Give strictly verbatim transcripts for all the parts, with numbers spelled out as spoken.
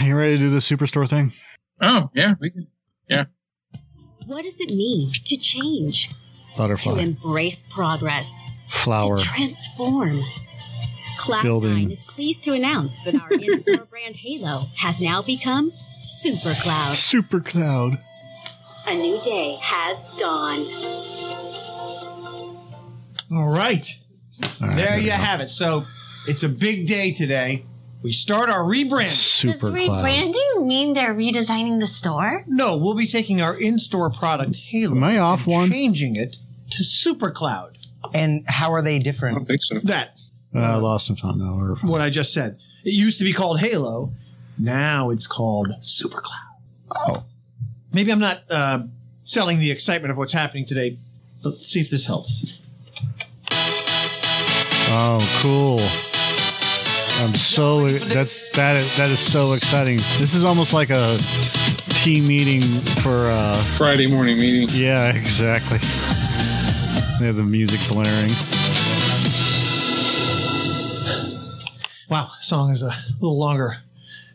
Are you ready to do the Superstore thing? Oh, yeah, we can. Yeah. What does it mean to change? Butterfly. To embrace progress. Flower. To transform. Cloud nine is pleased to announce that our in-store brand Halo has now become SuperCloud. SuperCloud. A new day has dawned. All right. All right there you have it. So it's a big day today. We start our rebrand. Super Does rebranding cloud. mean they're redesigning the store? No, we'll be taking our in-store product, Halo, Am I off and one? changing it to SuperCloud. And how are they different? I don't think so. That. Uh, I lost some time now. We're fine. What I just said. It used to be called Halo. Now it's called SuperCloud. Oh. Maybe I'm not uh, selling the excitement of what's happening today. But let's see if this helps. Oh, cool. I'm so that's that is, that is so exciting. This is almost like a team meeting for uh Friday morning meeting. Yeah, exactly. They have the music blaring. Wow, song is a little longer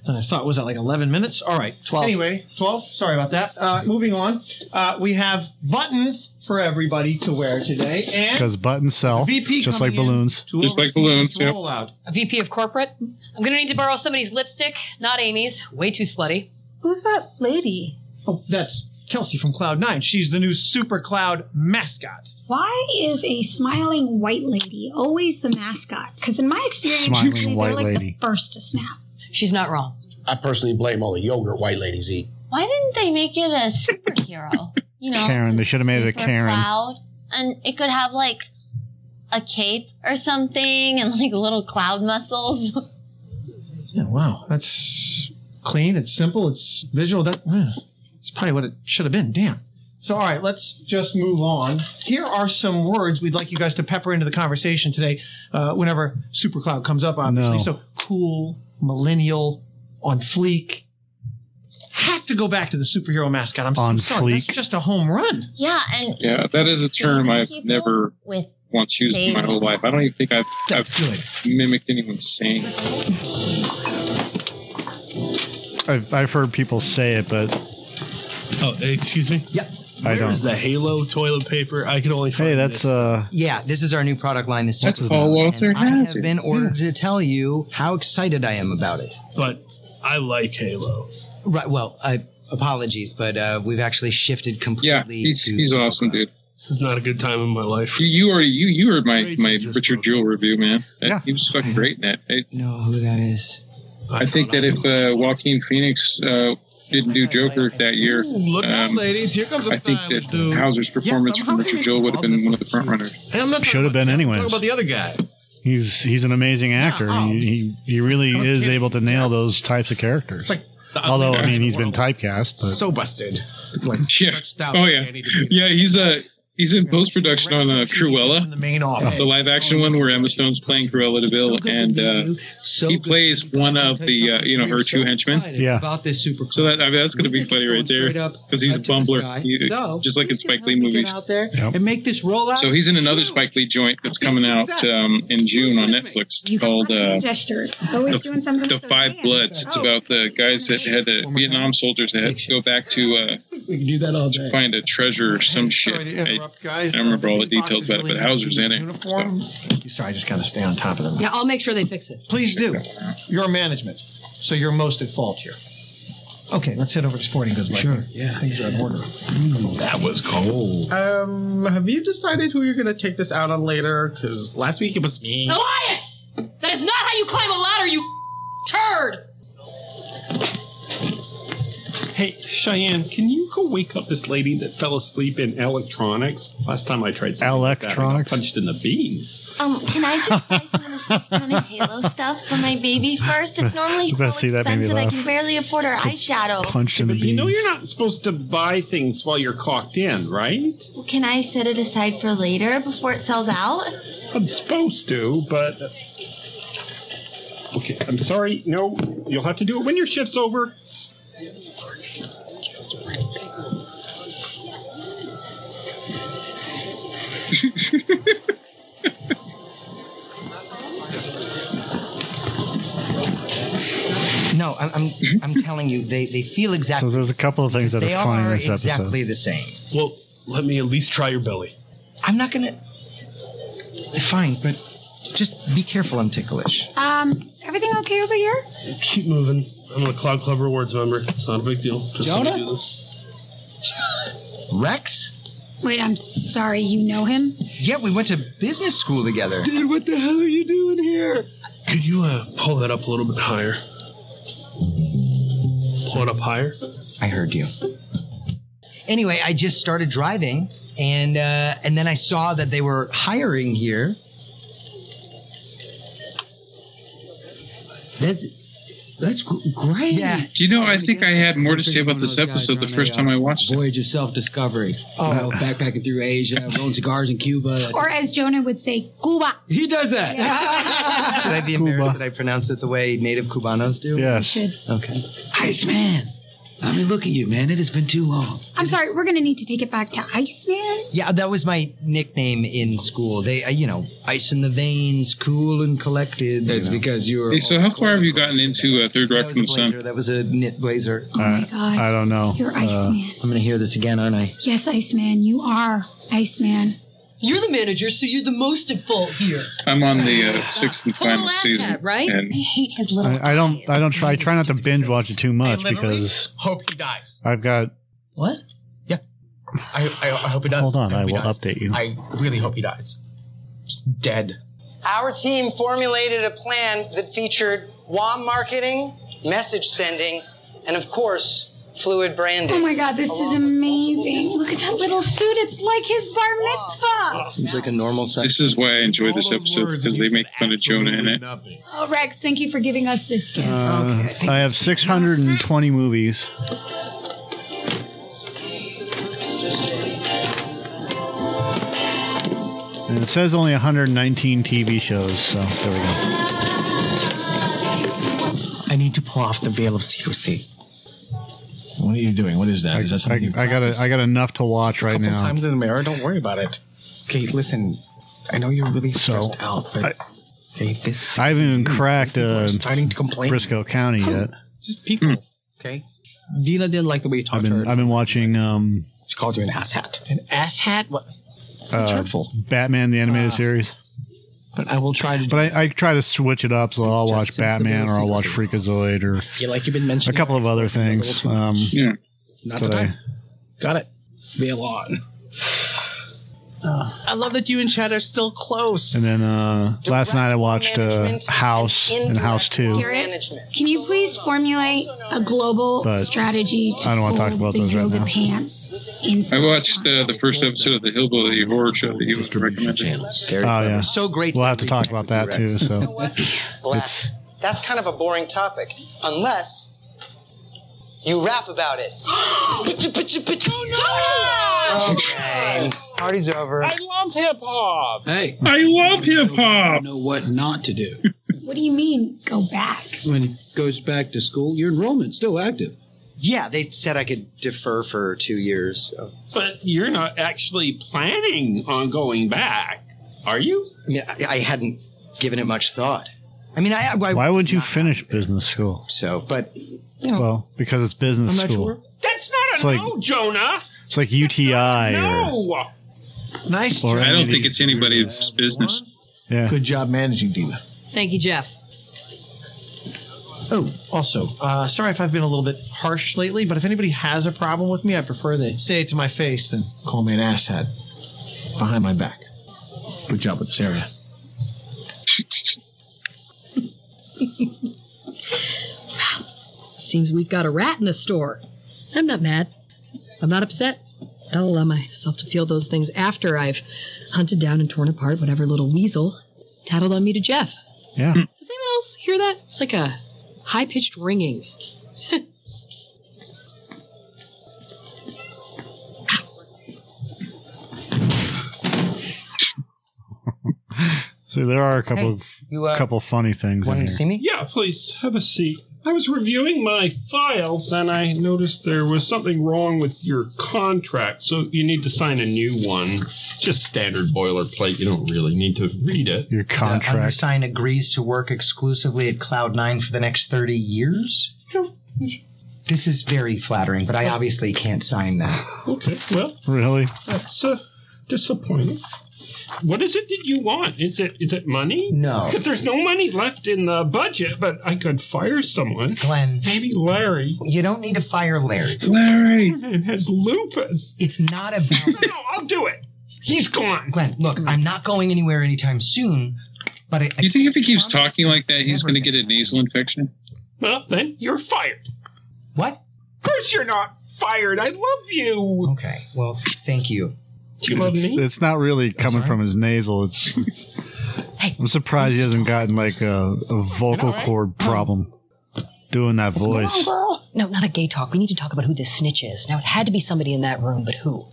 than I thought. Was that like eleven minutes? All right, twelve. Anyway, twelve. Sorry about that. Uh, moving on. Uh, we have buttons for everybody to wear today. Because buttons sell, just like balloons. Just like balloons, yep. A V P of corporate. I'm going to need to borrow somebody's lipstick, not Amy's. Way too slutty. Who's that lady? Oh, that's Kelsey from Cloud nine. She's the new SuperCloud mascot. Why is a smiling white lady always the mascot? Because in my experience, smiling usually white they're like lady. the first to snap. She's not wrong. I personally blame all the yogurt white ladies eat. Why didn't they make it a superhero? You know, Karen. They should have made it a Karen. Cloud, and it could have, like, a cape or something and, like, little cloud muscles. Yeah, wow. That's clean. It's simple. It's visual. That, that's probably what it should have been. Damn. So, all right, let's just move on. Here are some words we'd like you guys to pepper into the conversation today uh, whenever SuperCloud comes up, obviously. No. So, cool, millennial, on fleek. Have to go back to the superhero mascot. I'm on sorry, fleek. That's just a home run. Yeah, and yeah, that is a term I've never with once used in my whole life. I don't even think I've, I've mimicked anyone saying it. I've I've heard people say it, but oh, excuse me. Yep. Where I don't. is the Halo toilet paper? I can only find Hey, that's this. uh. Yeah, this is our new product line. This that's all Walter has. I have it. been ordered yeah. to tell you how excited I am about it. But I like Halo. Right. Well, uh, apologies, but uh, we've actually shifted completely. Yeah, he's, to he's awesome, dude. This is not a good time in my life. You, you already you you heard my, my Richard Jewell review, man. That, yeah. He was fucking I great in that. I know who that is. I, I think that I if uh, Joaquin Phoenix uh, didn't do Joker that year, look out, um, ladies! Here comes the I think that dude. Hauser's performance yes, from Richard Jewell would have been one of the front runners. Hey, I'm not should have been anyway. Talk about the other guy. He's he's an amazing actor. Yeah, he, he he really is kidding. able to nail yeah. those types of characters. Like, although, I mean, he's been typecast. But. So busted. Like, yeah. Oh, yeah. Yeah, he's uh, he's in post-production on uh, Cruella, the live-action one where Emma Stone's playing Cruella DeVille, and uh, he plays one of the, uh, you know, her two henchmen. Yeah. So that, I mean, that's going to be funny right there, because he's a bumbler, he, just like in Spike Lee movies. And make this roll out. So he's in another Spike Lee joint that's coming out um, in June on Netflix called uh, the, the Five Bloods. It's about the guys that had the Vietnam soldiers that had to go back to, uh, to find a treasure or some shit. Guys, I don't remember all the details about it, but Hauser's in it. So. Sorry, I just gotta stay on top of them. Yeah, I'll make sure they fix it. Please do. You're management, so you're most at fault here. Okay, let's head over to sporting goods. Sure. Right yeah, things are in order. Mm, that was cold. Um, have you decided who you're gonna take this out on later? Because last week it was me. Elias, that is not how you climb a ladder, you turd. Hey, Cheyenne, can you go wake up this lady that fell asleep in electronics? Last time I tried something electronics. Like that, I got punched in the beans. Um, can I just buy some of the Silicone and Halo stuff for my baby first? It's normally so See, expensive I can barely afford her eyeshadow. Punched in the beans. You know you're not supposed to buy things while you're clocked in, right? Well, can I set it aside for later before it sells out? I'm supposed to, but... Okay, I'm sorry. No, you'll have to do it when your shift's over. No, I'm I'm, I'm telling you, they, they feel exactly. So there's a couple of things that are funny in this episode. They are exactly the same. Well, let me at least try your belly. I'm not gonna. Fine, but just be careful. I'm ticklish. Um, everything okay over here? Keep moving. I'm a Cloud Club Rewards member. It's not a big deal. Just Jonah? Do this. Rex? Wait, I'm sorry. You know him? Yeah, we went to business school together. Dude, what the hell are you doing here? Could you uh, pull that up a little bit higher? Pull it up higher? I heard you. Anyway, I just started driving, and uh, and then I saw that they were hiring here. That's that's great. Yeah. You know, I think I had more to say about this episode the first time I watched it. Voyage of self-discovery. Oh, you know, backpacking through Asia, rolling cigars in Cuba. Or as Jonah would say, Cuba. He does that. Yeah. Should I be embarrassed Cuba. That I pronounce it the way native Cubanos do? Yes. Okay. Iceman. I mean, look at you, man. It has been too long. I'm sorry. We're going to need to take it back to Iceman. Yeah, that was my nickname in school. They, uh, you know, ice in the veins, cool and collected. That's you know. Because you were... Hey, so how far have you gotten into uh, Third Rock from the Sun? That was a knit blazer. Oh, uh, my God. I don't know. You're Iceman. Uh, I'm going to hear this again, aren't I? Yes, Iceman. You are Iceman. You're the manager, so you're the most at fault here. I'm on the uh, sixth and final season, that, right? And I hate his little. I, I don't. I don't try. I try not to binge watch it too much because hope he dies. I've got what? Yeah, I, I, I hope he does. Hold on, I, I will dies. Update you. I really hope he dies. Just dead. Our team formulated a plan that featured W A M marketing, message sending, and of course. Fluid branding. Oh my God, this is amazing. Look at that little suit. It's like his bar mitzvah. Seems like a normal size. This is why I enjoy this episode, because they make fun of Jonah in it. Oh, Rex, thank you for giving us this gift. Uh, okay. I have six hundred twenty movies. And it says only one hundred nineteen T V shows, so there we go. I need to pull off the veil of secrecy. What are you doing? What is that? I, is that something I, I got? A, I got enough to watch right now. Times in the mirror. Don't worry about it. Okay, listen. I know you're really stressed so, out, but I, okay, this. I haven't even cracked uh, starting to complain. Briscoe County yet. Just people. Mm. Okay. Dina didn't like the way you talked I've been, to her. I've been watching. Um, she called you an asshat. An asshat? What? That's uh, hurtful. Batman the animated uh, series. But I will try to. But I, I try to switch it up, so I'll watch Batman or I'll watch Freakazoid or I feel like you've been mentioning a couple of other things. Um, yeah, not today. Got it. Bail on. Uh, I love that you and Chad are still close. And then uh, last night I watched uh, House and House Two. Can you please formulate a global but strategy to I don't want to talk about those right now. Pants I watched uh, the first episode of the Hillbilly Horror Show that you was recommending. Oh yeah, so great. We'll have to talk about that too. So you know it's that's kind of a boring topic unless you rap about it. Okay. Party's over. I love hip-hop. Hey. I love hip-hop. You know what not to do. What do you mean, go back? When it goes back to school, your enrollment's still active. Yeah, they said I could defer for two years. So. But you're not actually planning on going back, are you? Yeah, I, I hadn't given it much thought. I mean, I... I Why would you finish active. Business school? So, but... You know, well, because it's business school. Sure. That's not it's a like, no, Jonah. It's like U T I. No. Nice job. I don't think it's anybody's business. Yeah. Good job managing, Dina. Thank you, Jeff. Oh, also, uh, sorry if I've been a little bit harsh lately, but if anybody has a problem with me, I prefer they say it to my face than call me an asshat behind my back. Good job with this area. Seems we've got a rat in the store. I'm not mad. I'm not upset. I'll allow myself to feel those things after I've hunted down and torn apart whatever little weasel tattled on me to Jeff. Yeah. Does anyone else hear that? It's like a high-pitched ringing. So there are a couple hey, of you, uh, couple funny things in here. Want to see me? Yeah, please. Have a seat. I was reviewing my files, and I noticed there was something wrong with your contract, so you need to sign a new one. Just standard boilerplate. You don't really need to read it. Your contract. The undersigned agrees to work exclusively at Cloud nine for the next thirty years? This is very flattering, but I obviously can't sign that. Okay, well. Really? That's uh, disappointing. What is it that you want? Is it is it money? No. Because there's no money left in the budget, but I could fire someone. Glenn. Maybe Larry. You don't need to fire Larry. Larry. It has lupus. It's not about... No, no, I'll do it. He's gone. Glenn, look, I'm not going anywhere anytime soon, but... I, I you think if he keeps talking like that, he's going to get a nasal infection? Well, then you're fired. What? Of course you're not fired. I love you. Okay, well, thank you. You love it's, me? It's not really coming from his nasal. It's. it's hey, I'm surprised he hasn't gotten like a, a vocal right. cord problem um, doing that voice. On, no, not a gay talk. We need to talk about who this snitch is. Now, it had to be somebody in that room, but who?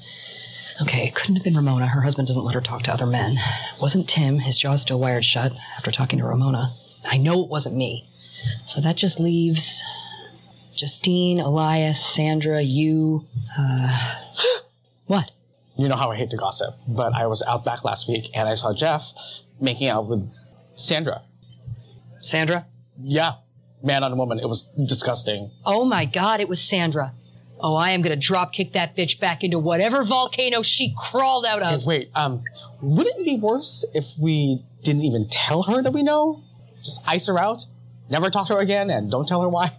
Okay, it couldn't have been Ramona. Her husband doesn't let her talk to other men. It wasn't Tim. His jaw's still wired shut after talking to Ramona. I know it wasn't me. So that just leaves Justine, Elias, Sandra, you. Uh, what? You know how I hate to gossip, but I was out back last week and I saw Jeff making out with Sandra. Sandra? Yeah. Man on a woman. It was disgusting. Oh my God, it was Sandra. Oh, I am going to dropkick that bitch back into whatever volcano she crawled out of. Hey, wait, um, wouldn't it be worse if we didn't even tell her that we know? Just ice her out, never talk to her again, and don't tell her why?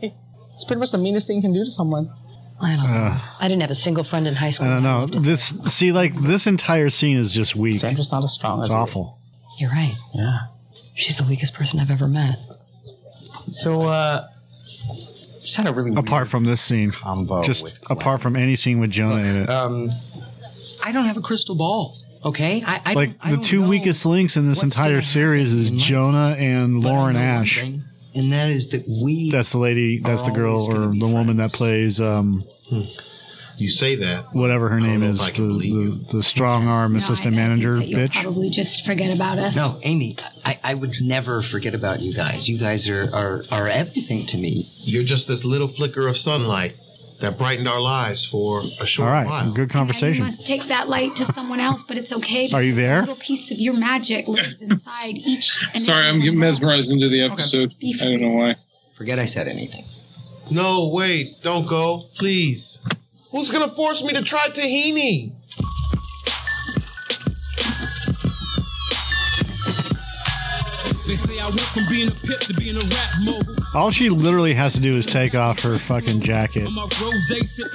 It's pretty much the meanest thing you can do to someone. I don't know. Uh, I didn't have a single friend in high school. I don't know. This, see, like, this entire scene is just weak. Sandra's not as strong as It's awful. You're right. Yeah. She's the weakest person I've ever met. So, uh, just had a really weird apart from this scene. Combo just with apart from any scene with Jonah Look, in it. Um, I don't have a crystal ball, okay? I, I Like, I the two weakest links in this entire series is Jonah and Lauren Ash. Thing. And that is that we... That's the lady, that's the girl, or the friends. Woman that plays... Um, you say that. Whatever her name is, the, the, the strong-arm no, assistant I, manager I think that you'll bitch. Probably just forget about us. No, Amy, I, I would never forget about you guys. You guys are, are, are everything to me. You're just this little flicker of sunlight that brightened our lives for a short while. All right, while. Good conversation. I must take that light to someone else, but it's okay. Are you there? A little piece of your magic lives inside each. And Sorry, I'm getting mesmerized into the episode. Okay. I don't know why. Forget I said anything. No, wait, don't go, please. Who's going to force me to try tahini? They say I went from being a pip to being a rap mogul. All she literally has to do is take off her fucking jacket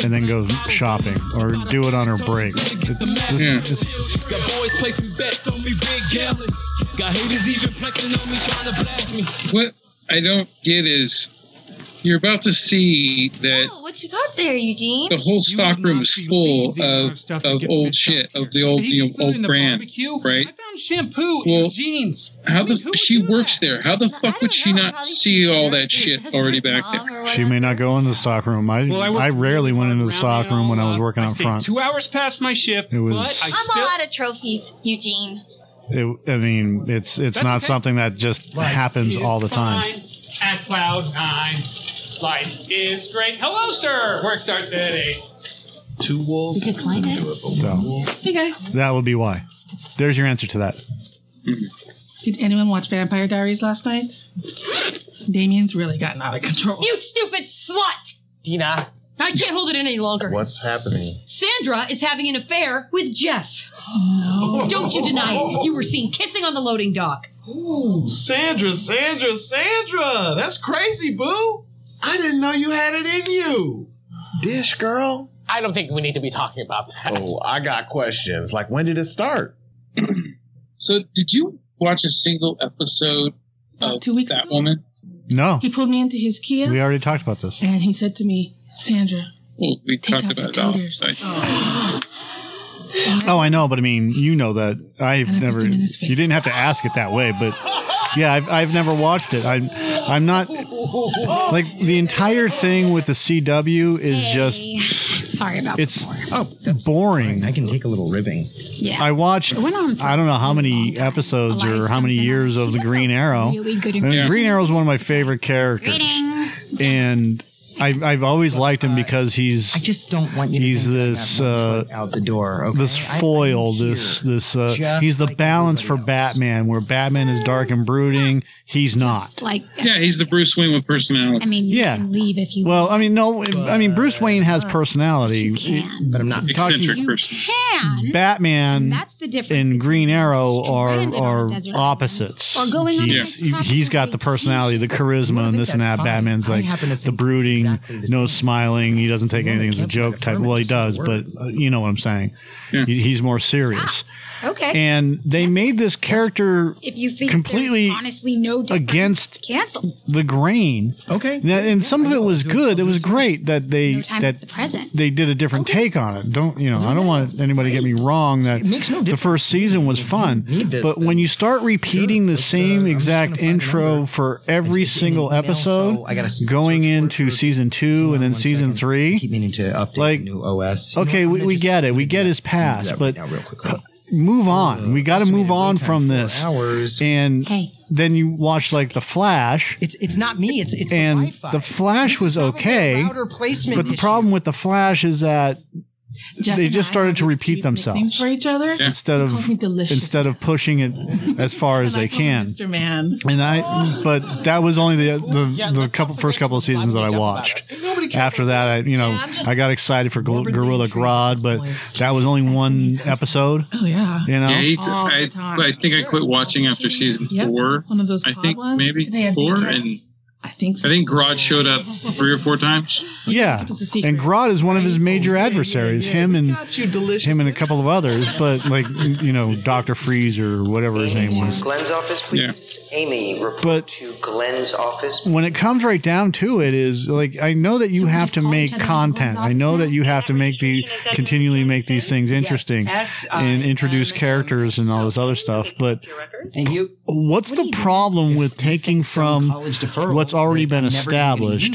and then go shopping or do it on her break. It's, this, yeah. it's, Got boys placing bets on me, big yelling. Got haters even flexing on me, trying to blast me. What I don't get is you're about to see that. Oh, what you got there, Eugene? The whole stockroom is full of, of, of old shit, of the old, you know, old brand, right? I found shampoo well, in Eugene's. How the f- she works that? There? How the fuck would she not see all that shit already back there? She may not go into the stockroom. I well, I, I rarely went into the stockroom when I was working I out front. Two hours past my shift. It was. But I'm still- a lot of trophies, Eugene. It, I mean, it's it's That's not okay. something that just like happens all the time. Fine. At Cloud nine, life is great. Hello, sir. Work starts at eight. Two wolves. You can find it. So, hey, guys. That would be why. There's your answer to that. Did anyone watch Vampire Diaries last night? Damien's really gotten out of control. You stupid slut! Dina. I can't hold it in any longer. What's happening? Sandra is having an affair with Jeff. Oh, no. Don't you deny it. You were seen kissing on the loading dock. Ooh, Sandra, Sandra, Sandra! That's crazy, boo! I didn't know you had it in you! Dish, girl? I don't think we need to be talking about that. Oh, I got questions. Like, when did it start? So, did you watch a single episode about of two weeks that ago? Woman? No. He pulled me into his Kia. We already talked about this. And he said to me, Sandra, well, we take talked about it all. Oh. Oh, I know, but I mean, you know that I've never. You didn't have to ask it that way, but yeah, I've, I've never watched it. I'm, I'm not like the entire thing with the C W is just. Hey. Sorry about. It's oh, boring. Fine. I can take a little ribbing. Yeah, I watched. I don't know how many episodes or how many years of the Green Arrow. Really good yeah. Green Arrow is one of my favorite characters, Greetings. and. I, I've always liked him because he's I just don't want you he's to this uh, out the door okay? this foil this this uh, he's the balance for Batman where Batman is dark and brooding He's not. Like, yeah, he's the Bruce Wayne with personality. I mean, you yeah. can leave if you well, want. Well, I mean, no, but, I mean, Bruce Wayne has personality. You can. But I'm not eccentric person. You can. Batman that's the difference and Green Arrow are, are opposites. Or going on he's, yeah. he's got the personality, the charisma, and this and that. Fine. Batman's like the brooding, exactly the no smiling, he doesn't take anything as a joke type. Well, he does, but uh, you know what I'm saying. Yeah. He, he's more serious. Ah. Okay. And they That's made this character if you think completely honestly no against cancel. the grain. Okay. And, and yeah, some of it was good. It was great that they no that the they did a different okay. take on it. Don't you know? No, I don't want anybody right. to get me wrong. That it makes no difference. The first season was fun, this, but then. when you start repeating sure, the same uh, exact intro for every single episode, email, so going into season two and then season three, I keep meaning to update like, new O S. You okay, know, we, we get it. We get his past, but. Move on. Uh, we got to move on from this. Hours. And hey. then you watch like the Flash. It's it's not me. It's it's and the Wi-Fi. The Flash it's was okay. But the problem with the Flash is that Jeff they just started to repeat themselves for each other yeah. instead of instead of pushing it as far as they can. Mister Man. And I, but that was only the the, yeah, the couple first couple of seasons that I watched. After that, I you know yeah, I got excited for Go- Gorilla Grodd, but that was only one episode. Oh yeah, you know. Yeah, I, I think I quit watching after season yep. four. One of those I think ones? maybe four and. I think so. I think Grodd showed up three or four times. Yeah, and Grodd is one of his major adversaries. Him and him and a couple of others, but like you know, Doctor Freeze or whatever his name was. Glenn's office, please. Yeah. Amy, report to Glenn's office. When it comes right down to it, is like I know that you have to make content. I know that you have to make the continually make these things interesting and introduce characters and all this other stuff. But what's the problem with taking from what What's already been established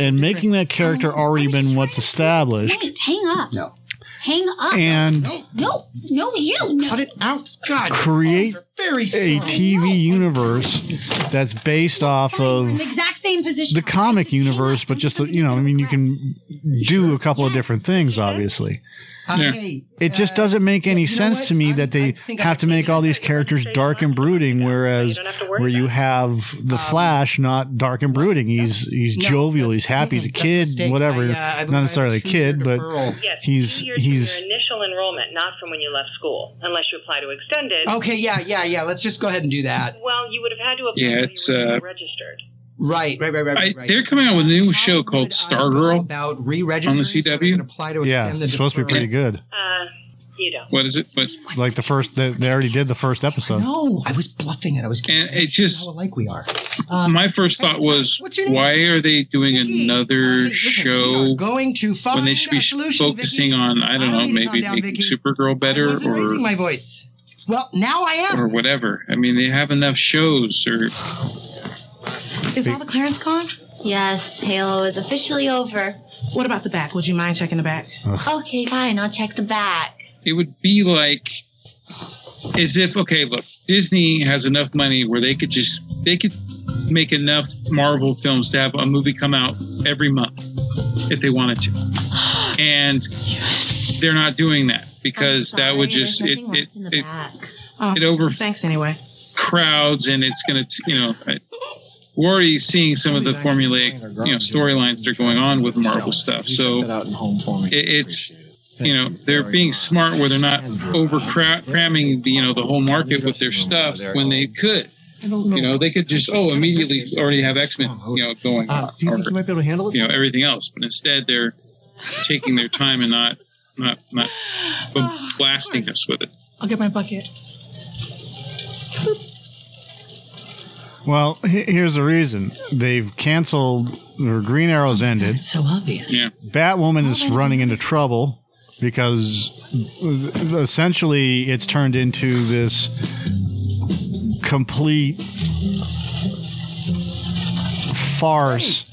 and making that character already been what's established. Wait, hang up. No. Hang up. And no, no, no you no. cut it out. God, create very a T V no. universe that's based off of the exact same position. The comic universe, but just you know, I mean, you can do a couple of different things, obviously. Yeah. It just doesn't make any uh, sense to me I, that they have to make all these characters dark and brooding, whereas where you have the Flash not dark and brooding. He's he's jovial, he's happy, he's a kid, whatever. Not necessarily a kid, but he's he's. Initial enrollment, not from when you left school, unless you apply to extended. Okay, yeah, yeah, yeah. Let's just go ahead and do that. Well, you would have had to apply yeah, it's, when you were uh, registered. Right, right, right, right, right. I, they're coming out with a new show called Stargirl about on the C W. So yeah, it's supposed to be pretty good. Uh, you don't. What is it? But like the first, they, they already did the first episode. No, I was bluffing it. I was kidding. And it just how like we are. Um, my first thought was, why are they doing Vicky? another uh, listen, show? Going to find when they should be solution, focusing Vicky. on I don't I know, maybe down, making Vicky. Supergirl better I wasn't or raising my voice. Well, now I am or whatever. I mean, they have enough shows or. Is all the clearance gone? Yes, Halo is officially over. What about the back? Would you mind checking the back? Ugh. Okay, fine. I'll check the back. It would be like as if, okay, look, Disney has enough money where they could just, they could make enough Marvel films to have a movie come out every month if they wanted to. And yes. they're not doing that because that would just, it, it, it, oh, it over thanks anyway. crowds and it's going to, you know, I, we're already seeing some of the formulaic, you know, storylines that are going on with Marvel stuff. So it's, you know, they're being smart where they're not over cramming, the, you know, the whole market with their stuff when they could. You know, they could just, oh, immediately already have X-Men, you know, going on. Or, you know, everything else. But instead, they're taking their time and not, not, not blasting us with it. I'll get my bucket. Well, here's the reason. They've canceled, or Green Arrow's ended. It's so obvious. Yeah. Batwoman is running into trouble because essentially it's turned into this complete farce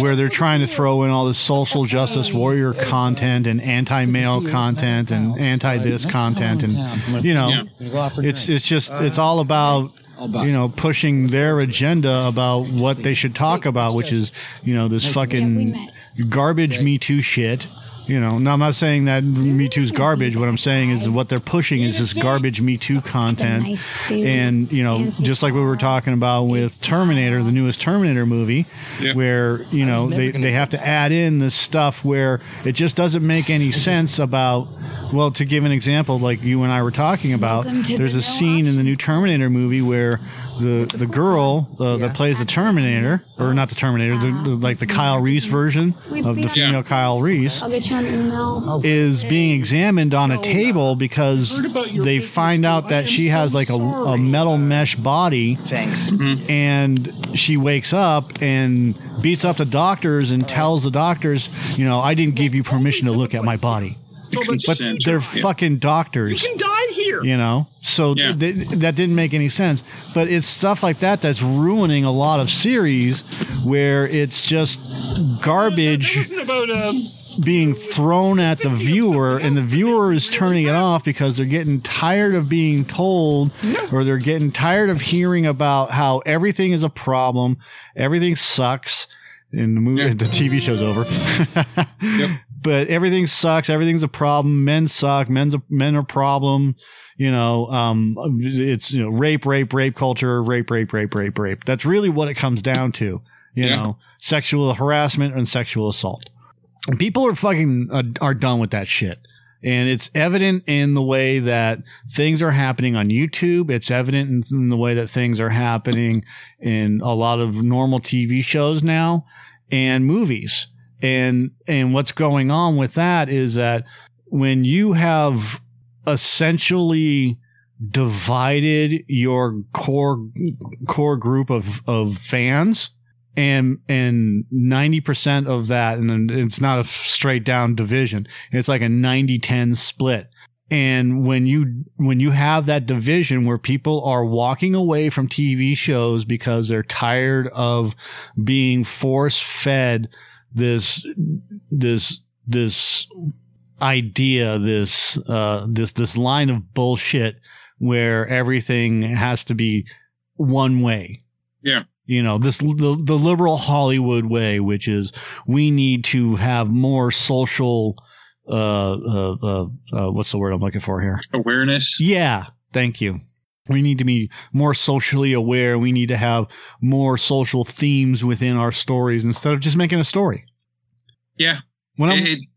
where they're trying to throw in all this social justice warrior content and anti-male content and anti-this content. And, you know, it's it's just, it's all about... you know, pushing their agenda about what they should talk about, which is, you know, this fucking garbage Me Too shit You know, now I'm not saying that Me Too's garbage. What I'm saying is what they're pushing is this garbage Me Too content. And, you know, just like we were talking about with Terminator, the newest Terminator movie, yeah. where, you know, they, they have to add in this stuff where it just doesn't make any sense about, well, to give an example, like you and I were talking about, there's a scene in the new Terminator movie where the the girl uh, yeah. that plays the Terminator, or not the Terminator, the, the, like the Kyle Reese version of the female yeah. Kyle Reese, is being examined on a table because they find out that she has like a, a metal mesh body. Thanks. Mm-hmm. And she wakes up and beats up the doctors and tells the doctors, you know, I didn't give you permission to look at my body. But they're fucking doctors. You can die here. You know? So yeah. th- th- that didn't make any sense. But it's stuff like that that's ruining a lot of series where it's just garbage about, um, being thrown at the viewer, and the viewer is turning it off because they're getting tired of being told, or they're getting tired of hearing about how everything is a problem, everything sucks, and the, movie, yeah. the T V show's over. Yep. But everything sucks. Everything's a problem. Men suck. Men's a, men are a problem. You know, um, it's you know rape, rape, rape culture, rape, rape, rape, rape, rape. That's really what it comes down to. You yeah. know, sexual harassment and sexual assault. And people are fucking uh, are done with that shit. And it's evident in the way that things are happening on YouTube. It's evident in the way that things are happening in a lot of normal T V shows now and movies. And and what's going on with that is that when you have essentially divided your core core group of, of fans, and and ninety percent of that, and it's not a straight down division, it's like a ninety ten split. And when you when you have that division where people are walking away from T V shows because they're tired of being force-fed This, this, this idea, this, uh, this, this line of bullshit where everything has to be one way. Yeah. You know, this, the, the liberal Hollywood way, which is we need to have more social, uh, uh, uh, uh what's the word I'm looking for here? Awareness. Yeah. Thank you. We need to be more socially aware. We need to have more social themes within our stories instead of just making a story. Yeah. When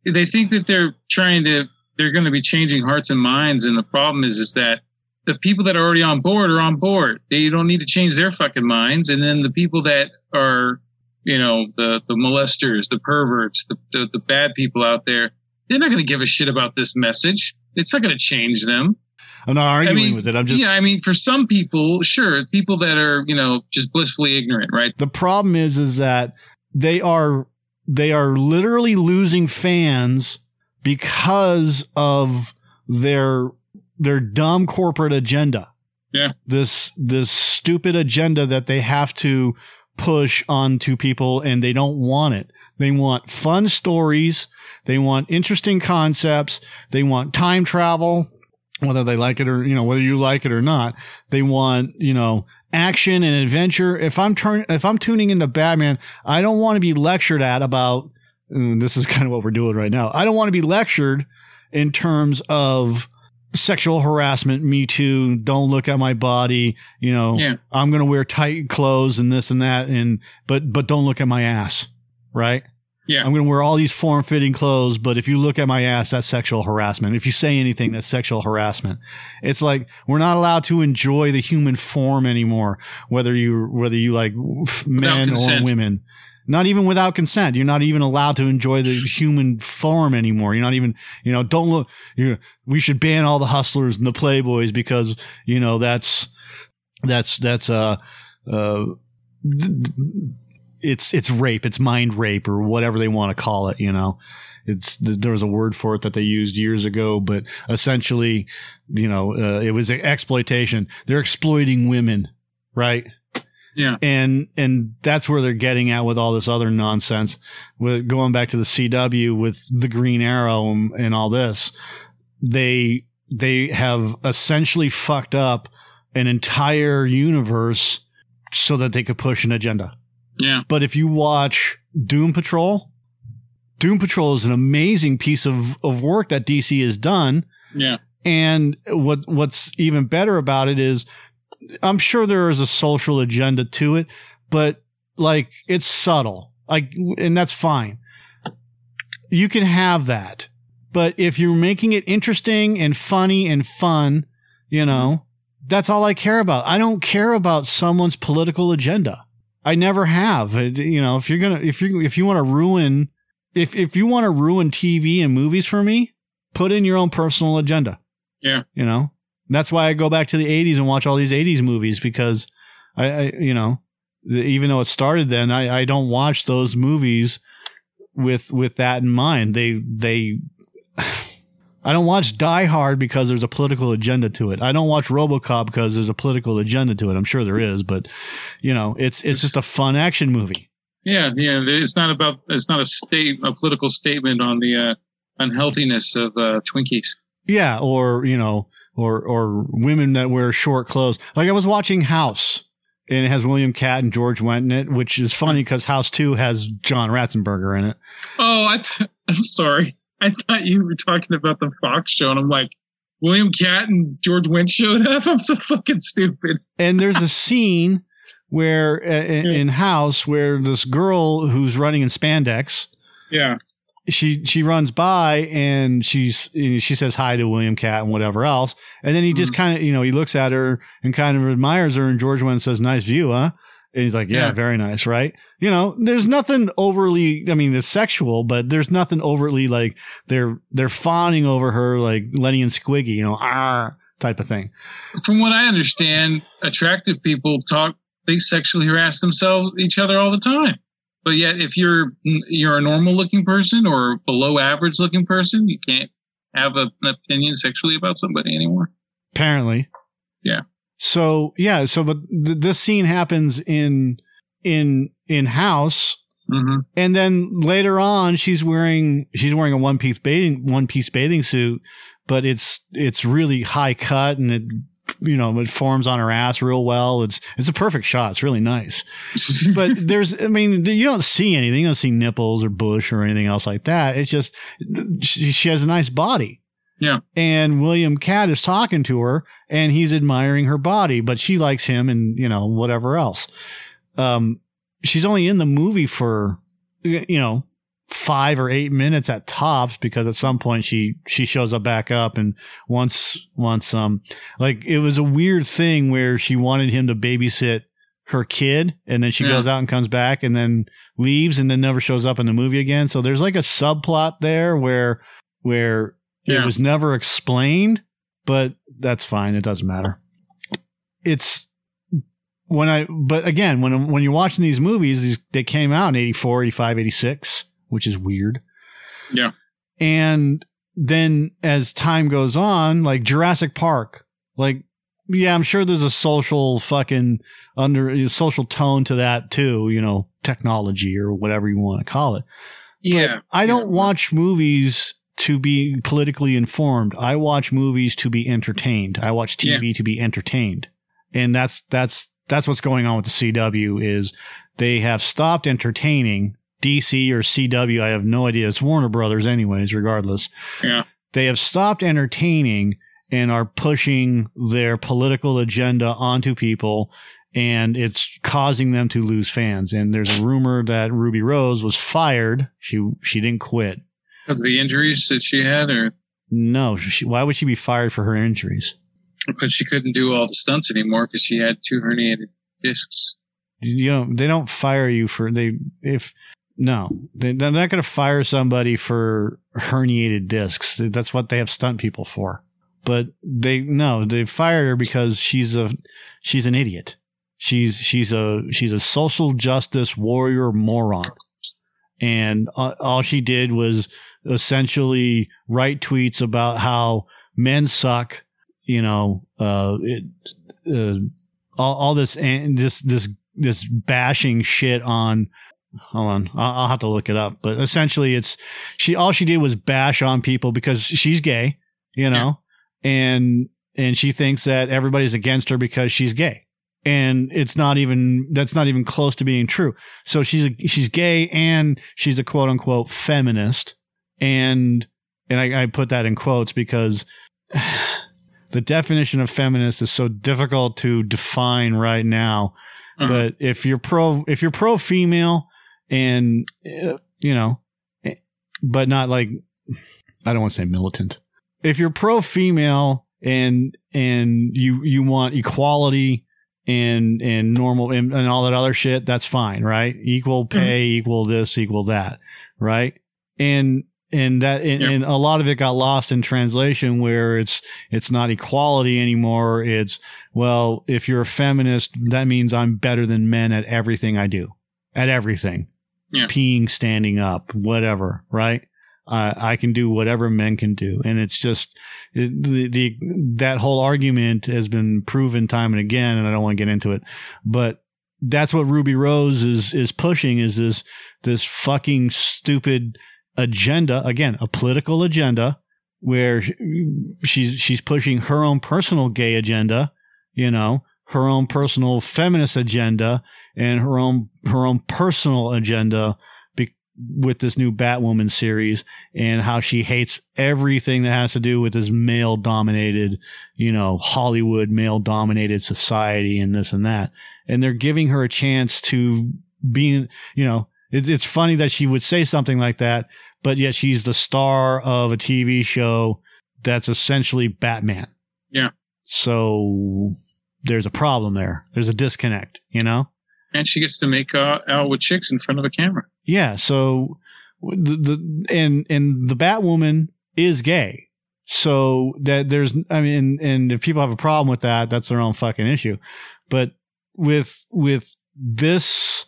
they, they think that they're trying to, they're going to be changing hearts and minds. And the problem is, is that the people that are already on board are on board. They don't need to change their fucking minds. And then the people that are, you know, the, the molesters, the perverts, the, the, the bad people out there, they're not going to give a shit about this message. It's not going to change them. I'm not arguing I mean, with it. I'm just. Yeah, I mean, for some people, sure, people that are, you know, just blissfully ignorant, right? The problem is, is that they are, they are literally losing fans because of their, their dumb corporate agenda. Yeah. This, this stupid agenda that they have to push onto people, and they don't want it. They want fun stories. They want interesting concepts. They want time travel. Whether they like it or, you know, whether you like it or not, they want, you know, action and adventure. If I'm turn, if I'm tuning into Batman, I don't want to be lectured at about, and this is kind of what we're doing right now. I don't want to be lectured in terms of sexual harassment, Me Too, don't look at my body, you know, yeah. I'm going to wear tight clothes and this and that. And, but, but don't look at my ass. Right. Yeah. I'm going to wear all these form-fitting clothes, but if you look at my ass, that's sexual harassment. If you say anything, that's sexual harassment. It's like we're not allowed to enjoy the human form anymore, whether you whether you like men or women. Not even without consent. You're not even allowed to enjoy the human form anymore. You're not even, you know, don't look. You know, we should ban all the hustlers and the playboys because, you know, that's that's that's uh uh. Th- It's it's rape, it's mind rape, or whatever they want to call it. You know, it's there was a word for it that they used years ago, but essentially, you know, uh, it was exploitation. They're exploiting women, right? Yeah, and and that's where they're getting at with all this other nonsense. With going back to the C W with the Green Arrow and, and all this, they they have essentially fucked up an entire universe so that they could push an agenda. Yeah. But if you watch Doom Patrol, Doom Patrol is an amazing piece of, of work that D C has done. Yeah. And what what's even better about it is I'm sure there is a social agenda to it, but like it's subtle. Like, and that's fine. You can have that. But if you're making it interesting and funny and fun, you know, that's all I care about. I don't care about someone's political agenda. I never have. You know, if you're going to, if you, if you want to ruin, if, if you want to ruin T V and movies for me, put in your own personal agenda. Yeah. You know, that's why I go back to the eighties and watch all these eighties movies, because I, I you know, even though it started then, I, I don't watch those movies with, with that in mind. They, they, I don't watch Die Hard because there's a political agenda to it. I don't watch RoboCop because there's a political agenda to it. I'm sure there is, but you know, it's it's, it's just a fun action movie. Yeah, yeah. It's not about it's not a state a political statement on the uh, unhealthiness of uh, Twinkies. Yeah, or you know, or or women that wear short clothes. Like I was watching House, and it has William Catt and George Wendt in it, which is funny because House Two has John Ratzenberger in it. Oh, I th- I'm sorry. I thought you were talking about the Fox show, and I'm like, William Catt and George Wendt showed up? I'm so fucking stupid. And there's a scene where uh, in, yeah. in House where this girl who's running in spandex, yeah, she she runs by and she's she says hi to William Catt and whatever else, and then he mm-hmm. just kind of you know he looks at her and kind of admires her, and George Wendt says, "Nice view, huh?" And he's like, yeah, yeah, very nice, right? You know, there's nothing overly, I mean, it's sexual, but there's nothing overtly like they're they're fawning over her like Lenny and Squiggy, you know, ah, type of thing. From what I understand, attractive people talk, they sexually harass themselves, each other all the time. But yet, if you're you're a normal looking person or below average looking person, you can't have a, an opinion sexually about somebody anymore. Apparently. Yeah. So, yeah, so but th- this scene happens in in in House. Mm-hmm. And then later on she's wearing she's wearing a one-piece bathing one-piece bathing suit, but it's it's really high cut and it you know, it forms on her ass real well. It's it's a perfect shot. It's really nice. But there's I mean, you don't see anything. You don't see nipples or bush or anything else like that. It's just she, she has a nice body. Yeah. And William Catt is talking to her and he's admiring her body, but she likes him and, you know, whatever else. Um, she's only in the movie for, you know, five or eight minutes at tops because at some point she, she shows up back up. And once, once, um, like it was a weird thing where she wanted him to babysit her kid and then she yeah. goes out and comes back and then leaves and then never shows up in the movie again. So there's like a subplot there where, where, Yeah. It was never explained, but that's fine. It doesn't matter. It's when I, but again, when, when you're watching these movies, these, they came out in eighty-four, eighty-five, eighty-six, which is weird. Yeah. And then as time goes on, like Jurassic Park, like, yeah, I'm sure there's a social fucking under social tone to that too, you know, technology or whatever you want to call it. Yeah. But I don't yeah. watch movies to be politically informed. I watch movies to be entertained. I watch T V yeah. to be entertained. And that's that's that's what's going on with the C W is they have stopped entertaining D C or C W. I have no idea. It's Warner Brothers anyways, regardless. Yeah. They have stopped entertaining and are pushing their political agenda onto people, and it's causing them to lose fans. And there's a rumor that Ruby Rose was fired. She she didn't quit. Because of the injuries that she had? Or No. She, why would she be fired for her injuries? Because she couldn't do all the stunts anymore because she had two herniated discs. You know, they don't fire you for... they if No. They, they're not going to fire somebody for herniated discs. That's what they have stunt people for. But they... No, they fired her because she's a she's an idiot. She's she's a She's a social justice warrior moron. And all she did was essentially write tweets about how men suck, you know, uh, it, uh, all, all this and this this this bashing shit on. Hold on, I'll, I'll have to look it up. But essentially, it's she. All she did was bash on people because she's gay, you know, yeah. and and she thinks that everybody's against her because she's gay. And it's not even, that's not even close to being true. So she's, a, she's gay and she's a quote unquote feminist. And, and I, I put that in quotes because the definition of feminist is so difficult to define right now. Mm-hmm. But if you're pro, if you're pro female and, you know, but not like, I don't want to say militant. If you're pro female and, and you, you want equality, and and normal and, and all that other shit, that's fine, right? Equal pay, mm-hmm. equal this, equal that, right? And and that and, yep. and a lot of it got lost in translation where it's it's not equality anymore. It's, well, if you're a feminist, that means I'm better than men at everything I do, at everything, yeah. peeing, standing up, whatever, right? Uh, I can do whatever men can do. And it's just it, the, the that whole argument has been proven time and again, and I don't want to get into it. But that's what Ruby Rose is is pushing, is this this fucking stupid agenda, again, a political agenda, where she's she's pushing her own personal gay agenda, you know, her own personal feminist agenda, and her own her own personal agenda with this new Batwoman series, and how she hates everything that has to do with this male dominated, you know, Hollywood male dominated society and this and that. And they're giving her a chance to be, you know, it, it's funny that she would say something like that, but yet she's the star of a T V show that's essentially Batman. Yeah. So there's a problem there. There's a disconnect, you know? And she gets to make uh, out with chicks in front of a camera. Yeah, so the, the and and the Batwoman is gay, so that there's I mean, and, and if people have a problem with that, that's their own fucking issue. But with with this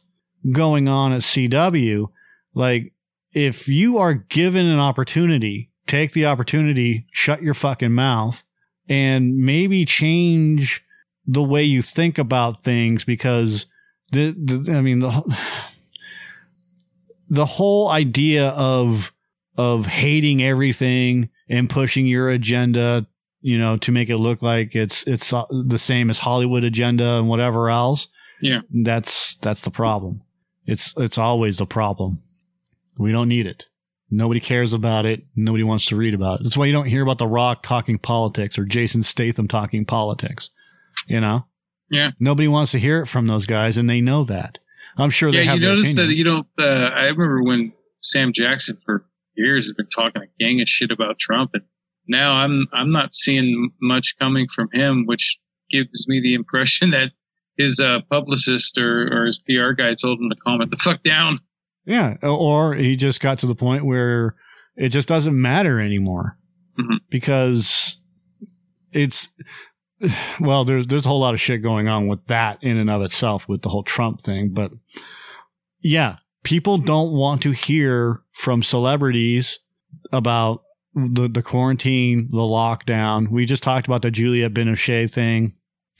going on at C W, like if you are given an opportunity, take the opportunity, shut your fucking mouth, and maybe change the way you think about things, because the, the I mean the. The whole idea of of hating everything and pushing your agenda, you know, to make it look like it's it's the same as Hollywood agenda and whatever else. Yeah, that's that's the problem. It's it's always the problem. We don't need it. Nobody cares about it. Nobody wants to read about it. That's why you don't hear about The Rock talking politics or Jason Statham talking politics. You know? Yeah. Nobody wants to hear it from those guys, and they know that. I'm sure they yeah, have. Yeah, you notice that you don't. Uh, I remember when Sam Jackson for years has been talking a gang of shit about Trump, and now I'm I'm not seeing much coming from him, which gives me the impression that his uh, publicist or, or his P R guy told him to calm it the fuck down. Yeah, or he just got to the point where it just doesn't matter anymore, mm-hmm. because it's. Well, there's there's a whole lot of shit going on with that in and of itself with the whole Trump thing. But yeah, people don't want to hear from celebrities about the, the quarantine, the lockdown. We just talked about the Juliette Binoche thing,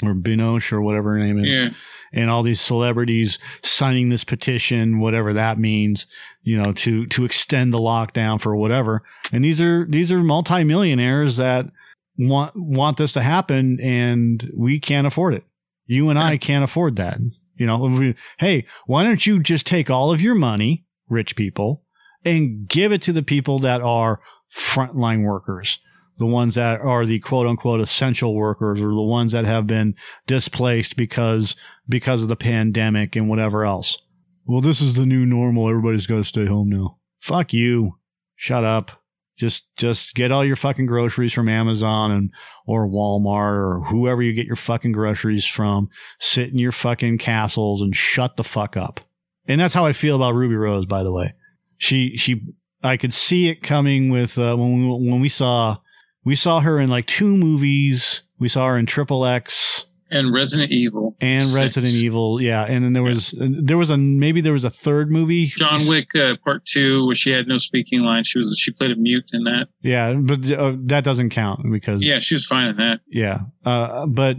or Binoche or whatever her name is. Yeah. And all these celebrities signing this petition, whatever that means, you know, to to extend the lockdown for whatever. And these are these are multimillionaires that want want this to happen, and we can't afford it. You and yeah. I can't afford that. You know, we, hey, why don't you just take all of your money, rich people, and give it to the people that are frontline workers, the ones that are the quote unquote essential workers, or the ones that have been displaced because because of the pandemic and whatever else. Well, this is the new normal. Everybody's got to stay home now. Fuck you. Shut up. Just just get all your fucking groceries from Amazon and or Walmart or whoever you get your fucking groceries from. Sit in your fucking castles and shut the fuck up. And that's how I feel about Ruby Rose, by the way. She she I could see it coming with uh, when we, when we saw we saw her in like two movies. We saw her in Triple X and Resident Evil and Six. Resident Evil. Yeah, and then there was yeah. there was a maybe there was a third movie, John Wick uh, Part Two, where she had no speaking line. She was she played a mute in that. Yeah, but uh, that doesn't count because yeah, she was fine in that. Yeah, uh, but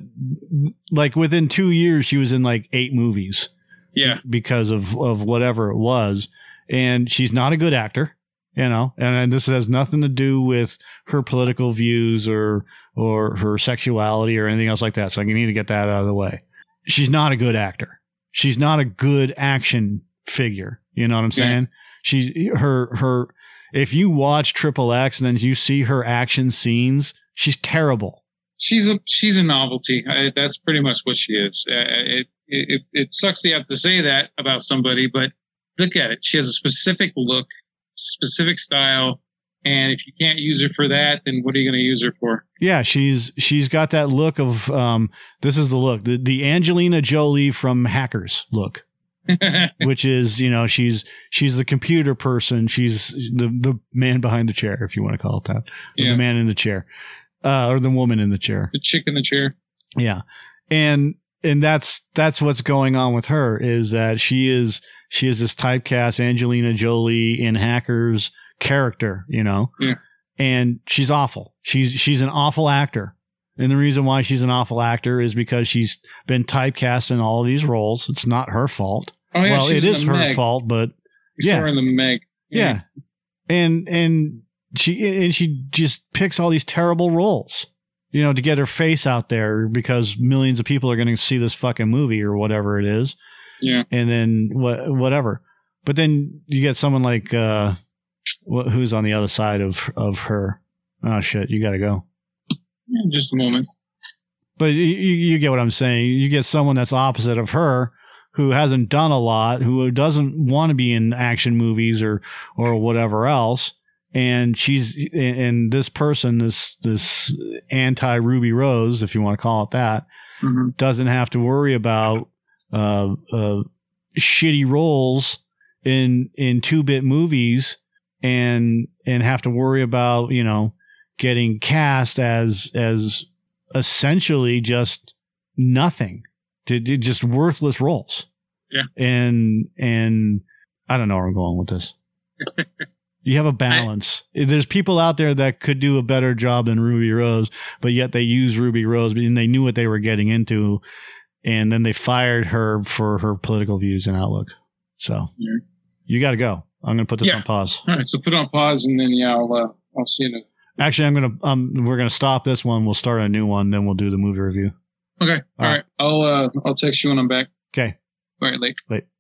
like within two years, she was in like eight movies. Yeah, because of of whatever it was, and she's not a good actor, you know. And, and this has nothing to do with her political views or. or her sexuality or anything else like that. So I need to get that out of the way. she's not a good actor. She's not a good action figure. You know what I'm saying? Yeah. She, her, her, if you watch Triple X and then you see her action scenes, she's terrible. She's a, she's a novelty. I, that's pretty much what she is. Uh, it, it, it sucks that you have to say that about somebody, but look at it. She has a specific look, specific style. And if you can't use her for that, then what are you going to use her for? Yeah, she's she's got that look of um, this is the look, the, the Angelina Jolie from Hackers look, which is, you know, she's she's the computer person. She's the, the man behind the chair, if you want to call it that. Yeah. The man in the chair uh, or the woman in the chair. The chick in the chair. Yeah. And and that's that's what's going on with her, is that she is she is this typecast Angelina Jolie in Hackers character, you know, yeah. And she's awful. She's she's an awful actor, and the reason why she's an awful actor is because she's been typecast in all of these roles. It's not her fault. Oh, yeah, well, it is her Meg. fault, but you yeah, saw her in the Meg. Yeah. yeah, and and she and she just picks all these terrible roles, you know, to get her face out there because millions of people are going to see this fucking movie or whatever it is. Yeah, and then wh- whatever, but then you get someone like. Uh, Who's on the other side of, of her? Oh, shit. You got to go. Just a moment. But you, you get what I'm saying. You get someone that's opposite of her who hasn't done a lot, who doesn't want to be in action movies or, or whatever else. And she's, and this person, this, this anti Ruby Rose, if you want to call it that, mm-hmm. doesn't have to worry about, uh, uh, shitty roles in, in two-bit movies. And and have to worry about, you know, getting cast as as essentially just nothing, to, to just worthless roles. Yeah. And and I don't know where I'm going with this. You have a balance. I, There's people out there that could do a better job than Ruby Rose, but yet they use Ruby Rose, and they knew what they were getting into, and then they fired her for her political views and outlook. So yeah. You got to go. I'm going to put this yeah. on pause. All right, so put it on pause, and then yeah, I'll uh, I'll see you. Next. Actually, I'm going to um, we're going to stop this one. We'll start a new one, then we'll do the movie review. Okay. All, All right. right. I'll uh, I'll text you when I'm back. Okay. All right. Late. Late.